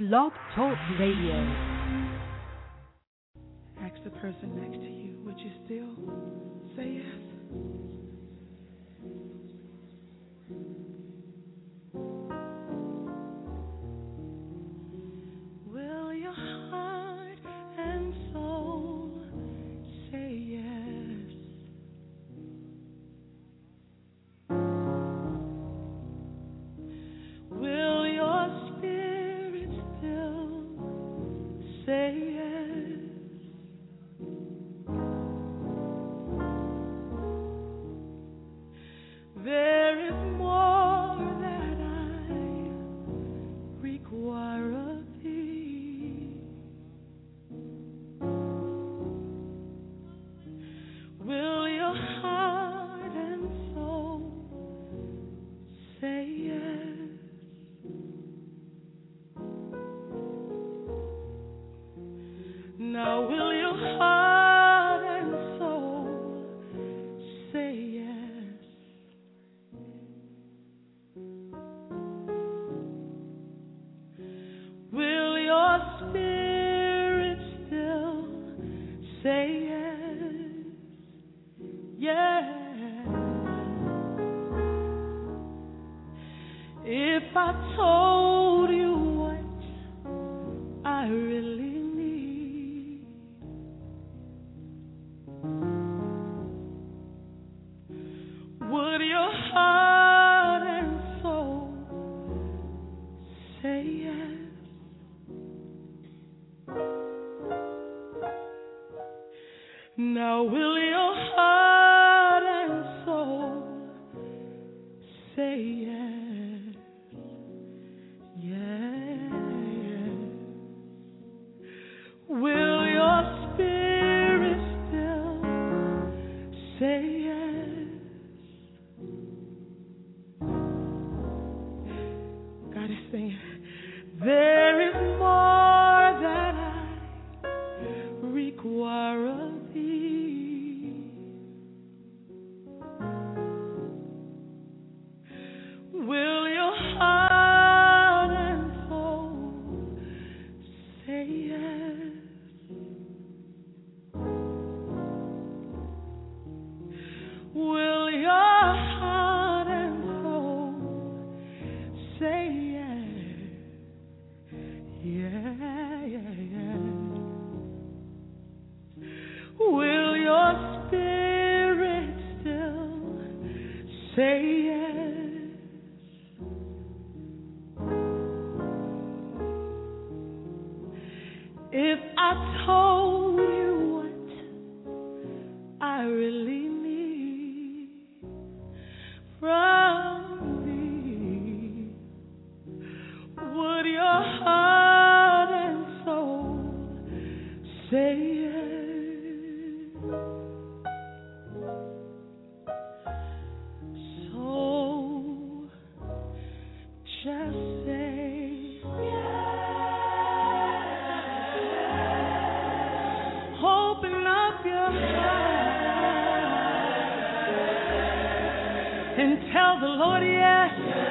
Blog Talk Radio. Ask the person next to you, would you still say yes? Will your heart and soul say yes? Will your spirit say yes? There is more that I require of thee. Will your heart and soul say yes? Now will your heart and soul say yes? Will your spirit still say yes? Yes. If I told you what I really now, will your heart and soul say yes? Yes. Will your spirit still say yes? God is saying, there is more that I require of thee. Will your heart and soul say yes? Will your heart and soul say yes? Yeah, yeah, yeah. Will your spirit still say yes? If I told you what I really need from me, would your heart and soul say yes? So just say yes. Open up your heart and tell the Lord yes. Yeah!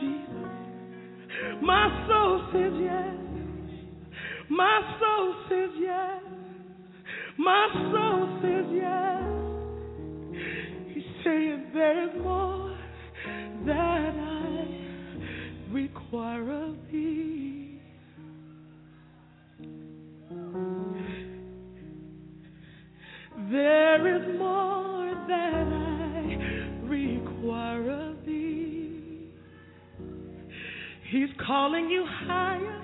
Jesus. My soul says yes. My soul says yes. My soul says yes. He's saying there is more that I require of thee. There is more that I require of thee. He's calling you higher.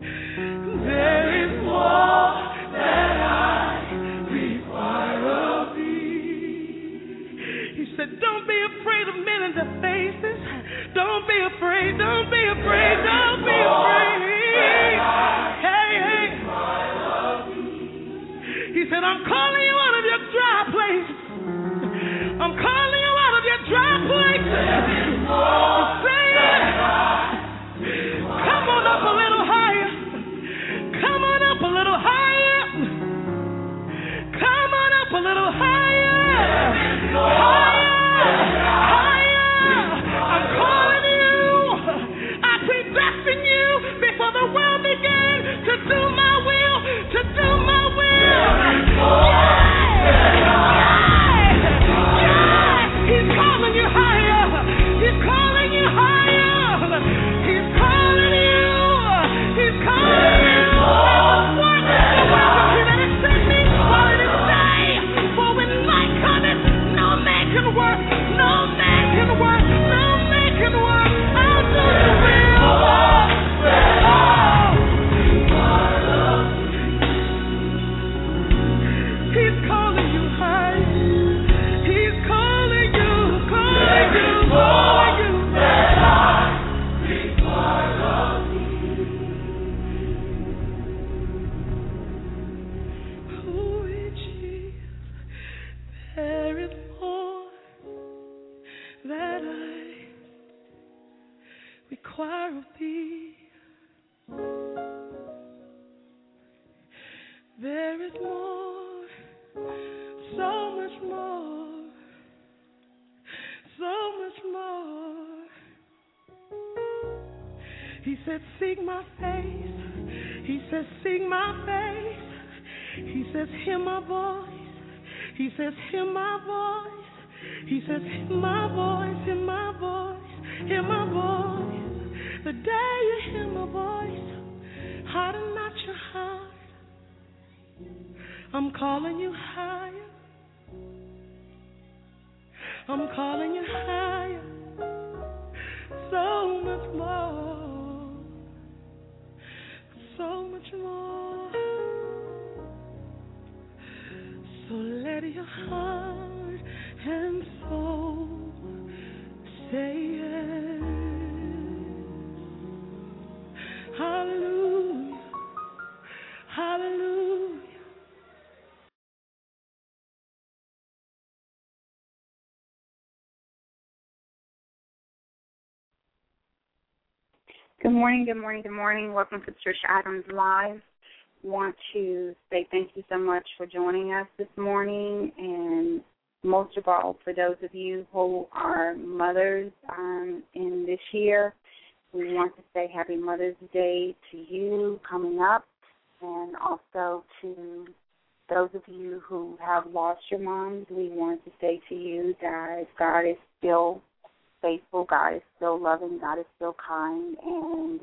There is more that I require of thee. He said, don't be afraid of men in the faces. Don't be afraid. Don't be afraid. Don't be afraid. Hey, hey. He said, I'm calling you out of your dry place. I'm calling you out of your dry place. Say it. Come on up a little higher. Come on up a little higher. Come on up a little higher. Higher. Higher. I'm calling you. I predestined you before the world began to do my will. To do my will. Yeah. He's calling you higher. He's calling you higher. He's calling you. He's calling you. What the world that it sent me? What did it say? For when light cometh, no man can work. No man can work. No man can work. I'll do the will. He's calling you high. He's calling you, calling you, calling you. That I require of you. Oh, Jesus, there is more that I require of thee. There is more. So much more, so much more. He said, seek my face. He says, seek my face. He says, hear my voice. He says, hear my voice. He says, hear my voice, hear my voice, hear my voice. The day you hear my voice, harden not your heart. I'm calling you higher. I'm calling you higher. So much more. So much more. So let your heart and soul say yes. Hallelujah. Hallelujah. Good morning, good morning, good morning. Welcome to Trish Adams Live. Want to say thank you so much for joining us this morning, and most of all, for those of you who are mothers in this year, we want to say Happy Mother's Day to you coming up, and also to those of you who have lost your moms, we want to say to you that God is still faithful, God is still loving, God is still kind, and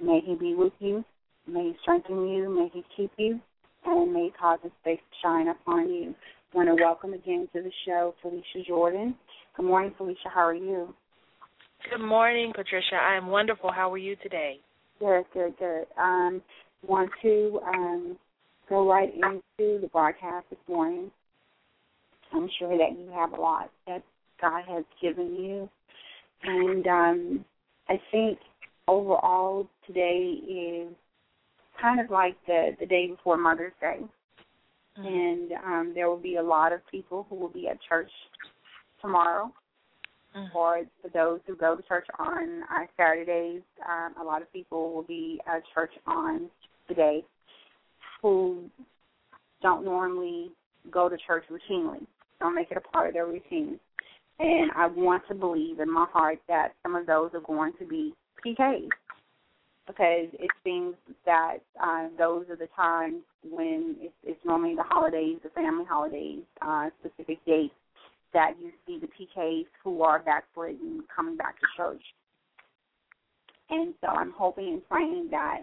may He be with you, may He strengthen you, may He keep you, and may He cause His face to shine upon you. I want to welcome again to the show Felecia Jordan. Good morning, Felecia. How are you? Good morning, Patricia. I am wonderful. How are you today? Good, good, good. Want to go right into the broadcast this morning. I'm sure that you have a lot that God has given you. And I think overall today is kind of like the day before Mother's Day. Mm-hmm. And there will be a lot of people who will be at church tomorrow. Mm-hmm. Or for those who go to church on Saturdays, a lot of people will be at church on today who don't normally go to church routinely, don't make it a part of their routine. And I want to believe in my heart that some of those are going to be PKs, because it seems that those are the times when it's normally the holidays, the family holidays, specific dates, that you see the PKs who are backslidden coming back to church. And so I'm hoping and praying that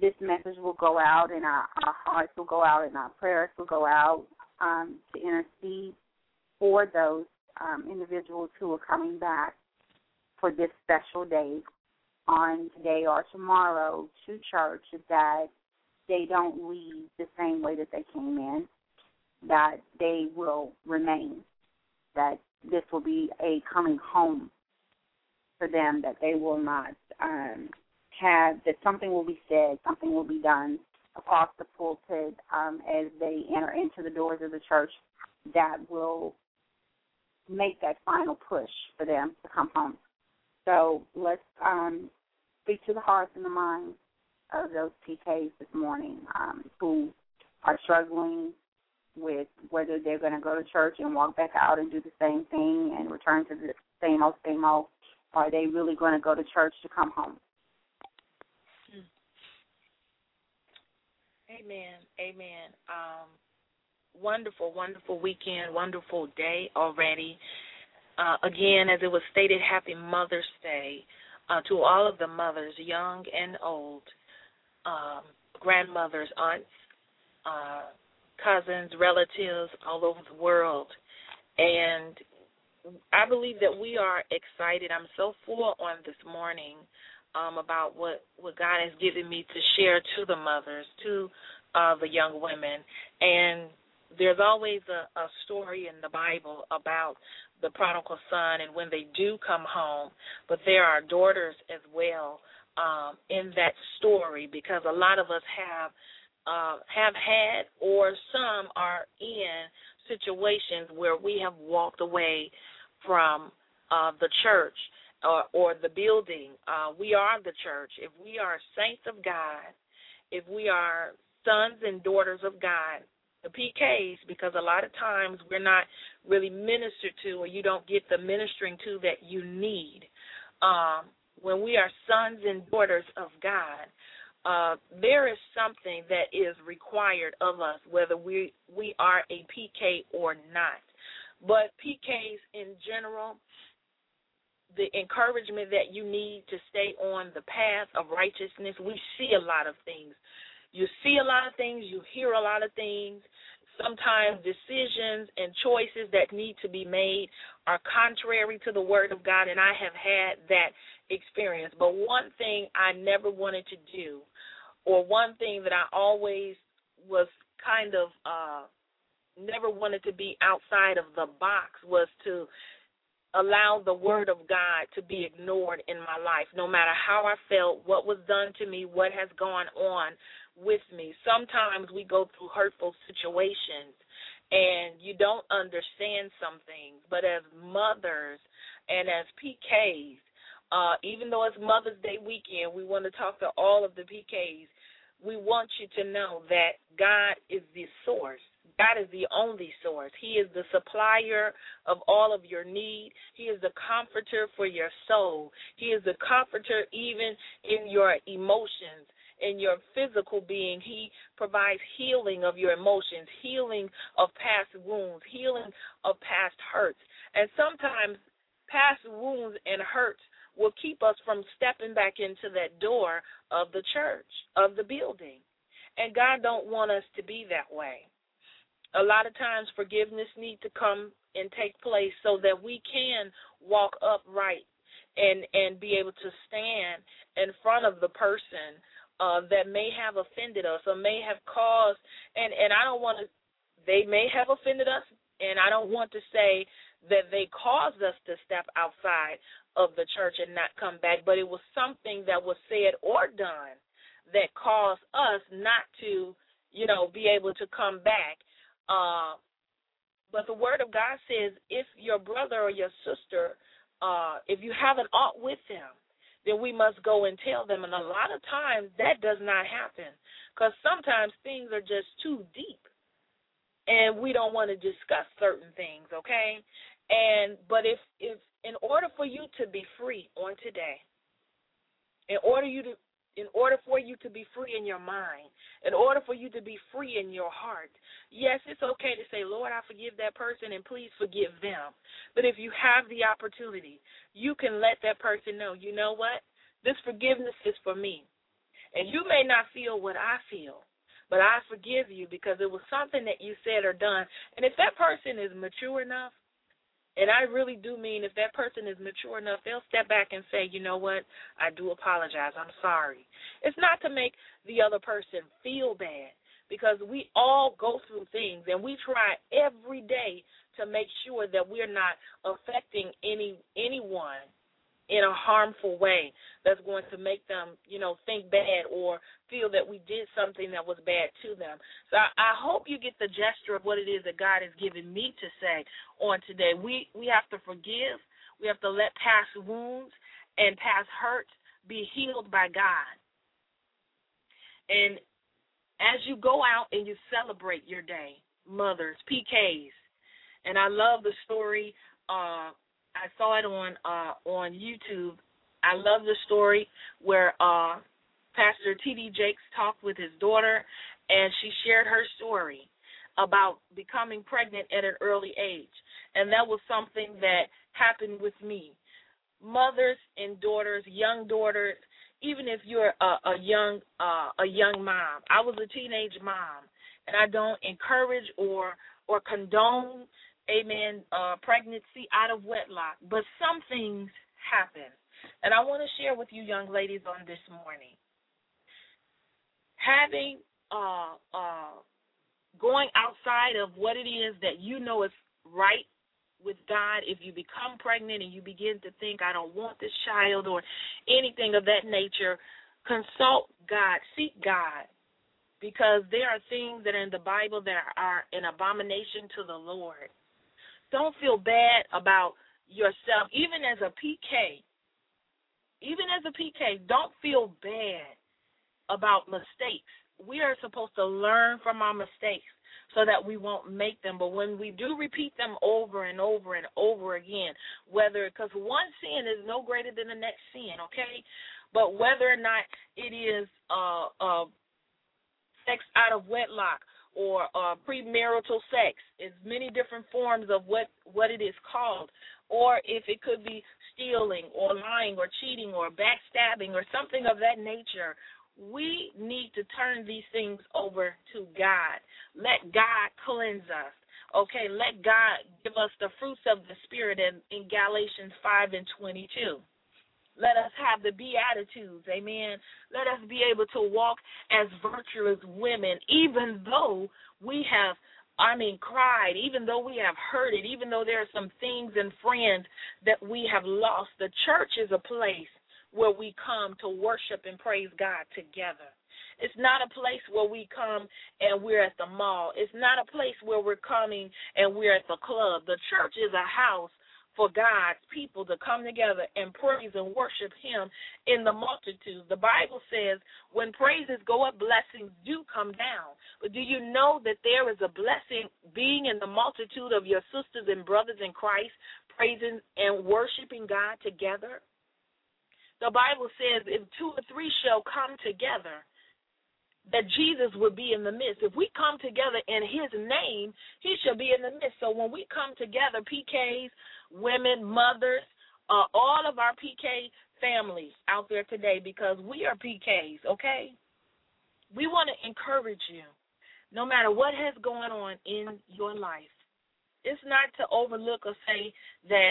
this message will go out, and our hearts will go out, and our prayers will go out to intercede for those individuals who are coming back for this special day on today or tomorrow to church, that they don't leave the same way that they came in, that they will remain, that this will be a coming home for them, that they will not that something will be said, something will be done across the pulpit as they enter into the doors of the church that will make that final push for them to come home. So let's speak to the hearts and the minds of those PKs this morning who are struggling with whether they're going to go to church and walk back out and do the same thing and return to the same old, or are they really going to go to church to come home? Amen, amen. Wonderful, wonderful weekend, wonderful day already. Again, as it was stated, happy Mother's Day to all of the mothers, young and old, grandmothers, aunts, cousins, relatives all over the world. And I believe that we are excited. I'm so full on this morning about what God has given me to share to the mothers, to the young women. And there's always a story in the Bible about the prodigal son and when they do come home, but there are daughters as well in that story, because a lot of us have had, or some are in, situations where we have walked away from the church or the building. We are the church. If we are saints of God, if we are sons and daughters of God, the PKs, because a lot of times we're not really ministered to, or you don't get the ministering to that you need. When we are sons and daughters of God, there is something that is required of us, whether we are a PK or not. But PKs in general, the encouragement that you need to stay on the path of righteousness, we see a lot of things. You see a lot of things, you hear a lot of things. Sometimes decisions and choices that need to be made are contrary to the word of God, and I have had that experience. But one thing I never wanted to do, or one thing that I always was kind of never wanted to be outside of the box, was to allow the word of God to be ignored in my life, no matter how I felt, what was done to me, what has gone on with me. Sometimes we go through hurtful situations and you don't understand some things, but as mothers and as PKs, even though it's Mother's Day weekend, we want to talk to all of the PKs. We want you to know that God is the source. God is the only source. He is the supplier of all of your need. He is the comforter for your soul. He is the comforter even in your emotions, in your physical being. He provides healing of your emotions, healing of past wounds, healing of past hurts. And sometimes past wounds and hurts will keep us from stepping back into that door of the church, of the building. And God don't want us to be that way. A lot of times forgiveness needs to come and take place so that we can walk upright and be able to stand in front of the person that may have offended us or may have caused, and I don't want to, they may have offended us, and I don't want to say that they caused us to step outside of the church and not come back, but it was something that was said or done that caused us not to, be able to come back. But the word of God says if your brother or your sister, if you have an ought with them, then we must go and tell them. And a lot of times that does not happen, because sometimes things are just too deep and we don't want to discuss certain things, okay? But if in order for you to be free on today, in order for you to be free in your mind, in order for you to be free in your heart, yes, it's okay to say, Lord, I forgive that person and please forgive them. But if you have the opportunity, you can let that person know, you know what? This forgiveness is for me. And you may not feel what I feel, but I forgive you because it was something that you said or done. And if that person is mature enough, and I really do mean if that person is mature enough, they'll step back and say, you know what, I do apologize, I'm sorry. It's not to make the other person feel bad, because we all go through things, and we try every day to make sure that we're not affecting anyone in a harmful way that's going to make them, you know, think bad or feel that we did something that was bad to them. So I hope you get the gesture of what it is that God has given me to say on today. We have to forgive. We have to let past wounds and past hurts be healed by God. And as you go out and you celebrate your day, mothers, PKs, and I love the story, I saw it on YouTube. I love the story where Pastor T.D. Jakes talked with his daughter, and she shared her story about becoming pregnant at an early age. And that was something that happened with me. Mothers and daughters, young daughters, even if you're a young mom. I was a teenage mom, and I don't encourage or condone, amen, pregnancy out of wedlock, but some things happen. And I want to share with you young ladies on this morning. Having, going outside of what it is that you know is right with God, if you become pregnant and you begin to think, I don't want this child or anything of that nature, consult God, seek God, because there are things that are in the Bible that are an abomination to the Lord. Don't feel bad about yourself, even as a PK. Even as a PK, don't feel bad about mistakes. We are supposed to learn from our mistakes so that we won't make them. But when we do repeat them over and over and over again, whether, because one sin is no greater than the next sin, okay? But whether or not it is sex out of wedlock, or premarital sex, it's many different forms of what it is called, or if it could be stealing or lying or cheating or backstabbing or something of that nature, we need to turn these things over to God. Let God cleanse us, okay? Let God give us the fruits of the Spirit in Galatians 5:22. Let us have the Beatitudes, amen. Let us be able to walk as virtuous women, even though we have, cried, even though we have hurted, even though there are some things and friends that we have lost. The church is a place where we come to worship and praise God together. It's not a place where we come and we're at the mall. It's not a place where we're coming and we're at the club. The church is a house for God's people to come together and praise and worship him in the multitude. The Bible says when praises go up, blessings do come down. But do you know that there is a blessing being in the multitude of your sisters and brothers in Christ, praising and worshiping God together? The Bible says if two or three shall come together, that Jesus would be in the midst. If we come together in his name, he shall be in the midst. So when we come together, PKs, women, mothers, all of our PK families out there today, because we are PKs, okay? We want to encourage you, no matter what has going on in your life. It's not to overlook or say that,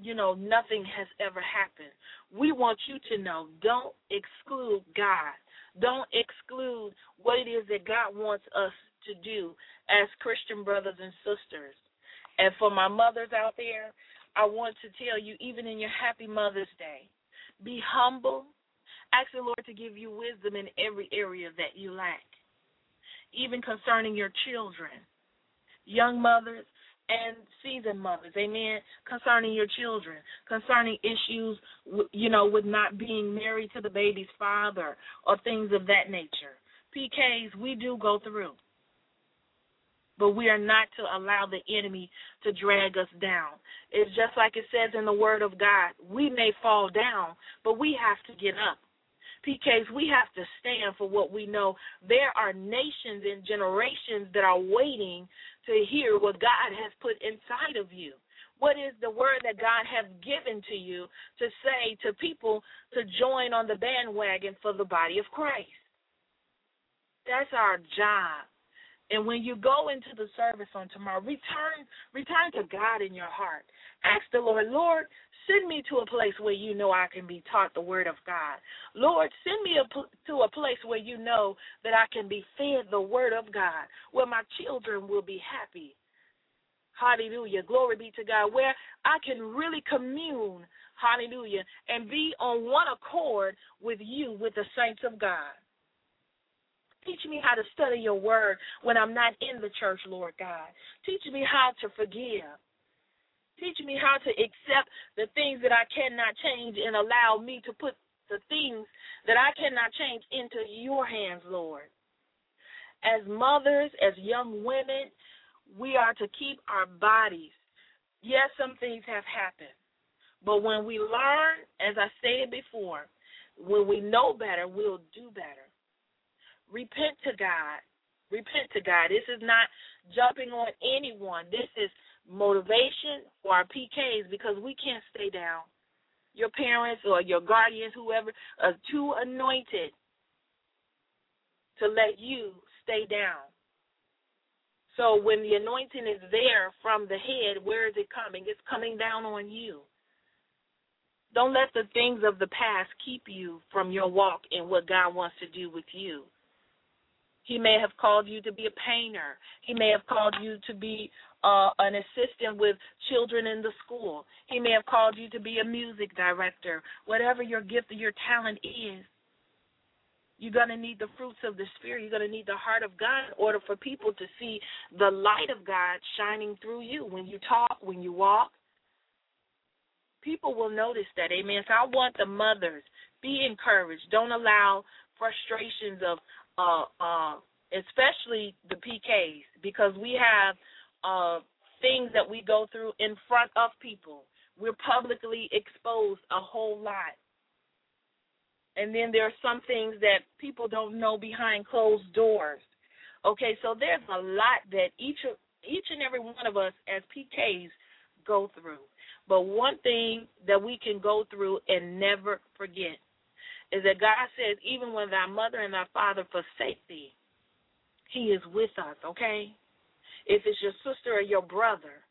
you know, nothing has ever happened. We want you to know, don't exclude God. Don't exclude what it is that God wants us to do as Christian brothers and sisters. And for my mothers out there, I want to tell you, even in your happy Mother's Day, be humble. Ask the Lord to give you wisdom in every area that you lack, even concerning your children, young mothers and seasoned mothers, amen, concerning your children, concerning issues, you know, with not being married to the baby's father or things of that nature. PKs, we do go through. but we are not to allow the enemy to drag us down. It's just like it says in the Word of God, we may fall down, but we have to get up. PKs, we have to stand for what we know. There are nations and generations that are waiting to hear what God has put inside of you. What is the word that God has given to you to say to people to join on the bandwagon for the body of Christ? That's our job. And when you go into the service on tomorrow, return to God in your heart. Ask the Lord, Lord, send me to a place where you know I can be taught the word of God. Lord, send me to a place where you know that I can be fed the word of God, where my children will be happy. Hallelujah. Glory be to God, where I can really commune, hallelujah, and be on one accord with you, with the saints of God. Teach me how to study your word when I'm not in the church, Lord God. Teach me how to forgive. Teach me how to accept the things that I cannot change and allow me to put the things that I cannot change into your hands, Lord. As mothers, as young women, we are to keep our bodies. Yes, some things have happened, but when we learn, as I stated before, when we know better, we'll do better. Repent to God. Repent to God. This is not jumping on anyone. This is motivation for our PKs because we can't stay down. Your parents or your guardians, whoever, are too anointed to let you stay down. So when the anointing is there from the head, where is it coming? It's coming down on you. Don't let the things of the past keep you from your walk and what God wants to do with you. He may have called you to be a painter. He may have called you to be an assistant with children in the school. He may have called you to be a music director. Whatever your gift or your talent is, you're going to need the fruits of the Spirit. You're going to need the heart of God in order for people to see the light of God shining through you. When you talk, when you walk, people will notice that. Amen. So I want the mothers, be encouraged. Don't allow frustrations of, especially the PKs, because we have things that we go through in front of people. We're publicly exposed a whole lot. And then there are some things that people don't know behind closed doors. Okay, so there's a lot that each and every one of us as PKs go through. But one thing that we can go through and never forget is that God says, even when thy mother and thy father forsake thee, he is with us, okay? If it's your sister or your brother,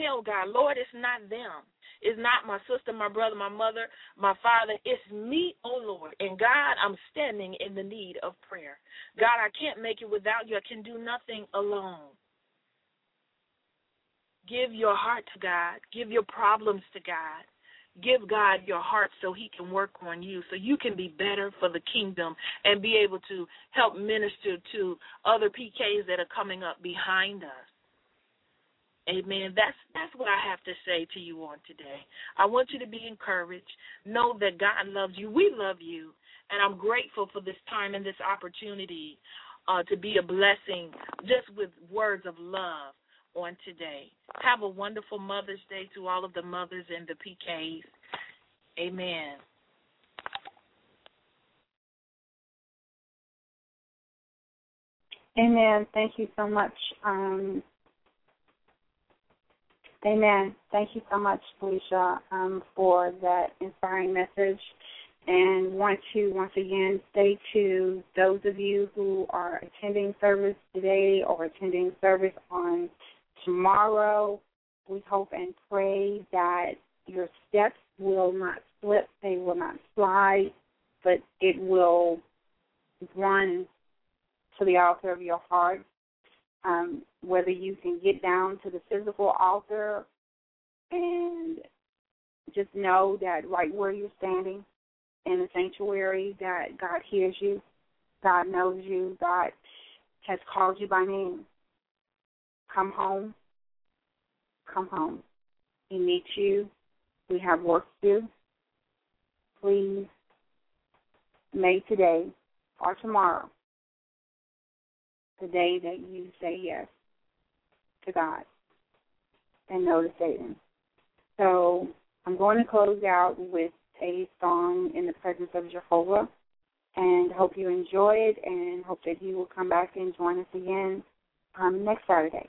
tell God, Lord, it's not them. It's not my sister, my brother, my mother, my father. It's me, oh Lord. And God, I'm standing in the need of prayer. God, I can't make it without you. I can do nothing alone. Give your heart to God. Give your problems to God. Give God your heart so he can work on you, so you can be better for the kingdom and be able to help minister to other PKs that are coming up behind us. Amen. That's what I have to say to you on today. I want you to be encouraged. Know that God loves you. We love you. And I'm grateful for this time and this opportunity to be a blessing just with words of love on today. Have a wonderful Mother's Day to all of the mothers and the PKs. Amen. Amen. Thank you so much. Amen. Thank you so much, Felecia, for that inspiring message. And want to, once again, say to those of you who are attending service today or attending service on tomorrow, we hope and pray that your steps will not slip, they will not slide, but it will run to the altar of your heart. Whether you can get down to the physical altar and just know that right where you're standing in the sanctuary, that God hears you, God knows you, God has called you by name. Come home. Come home. He needs you. We have work to do. Please make today or tomorrow the day that you say yes to God and no to Satan. So I'm going to close out with a song, In the Presence of Jehovah, and hope you enjoy it and hope that you will come back and join us again next Saturday.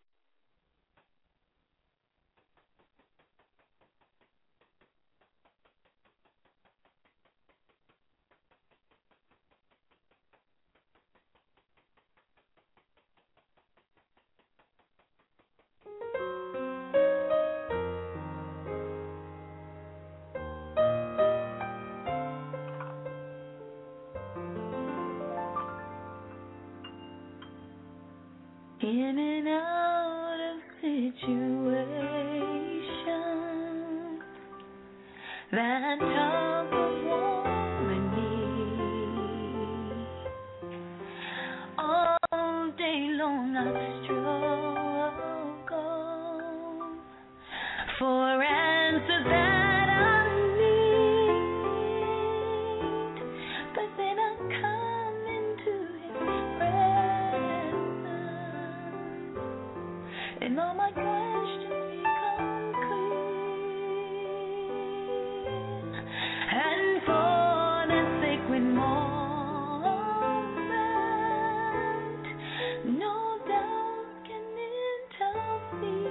In and out of situations that tug of war and need, all day long I struggle for answers that I need, but then I come into His presence. And all my questions become clear. And for that sacred moment, no doubt can interfere.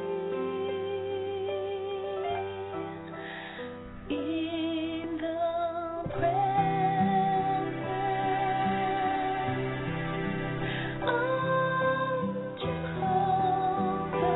In the presence of Jehovah.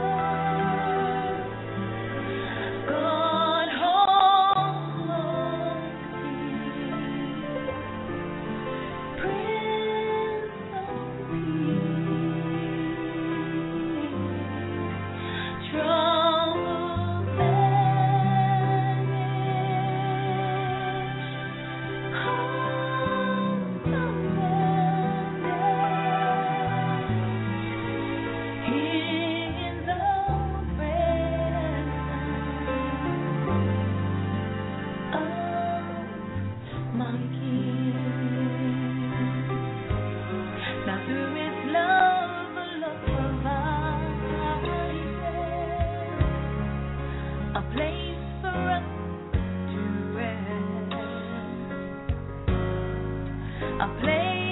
A place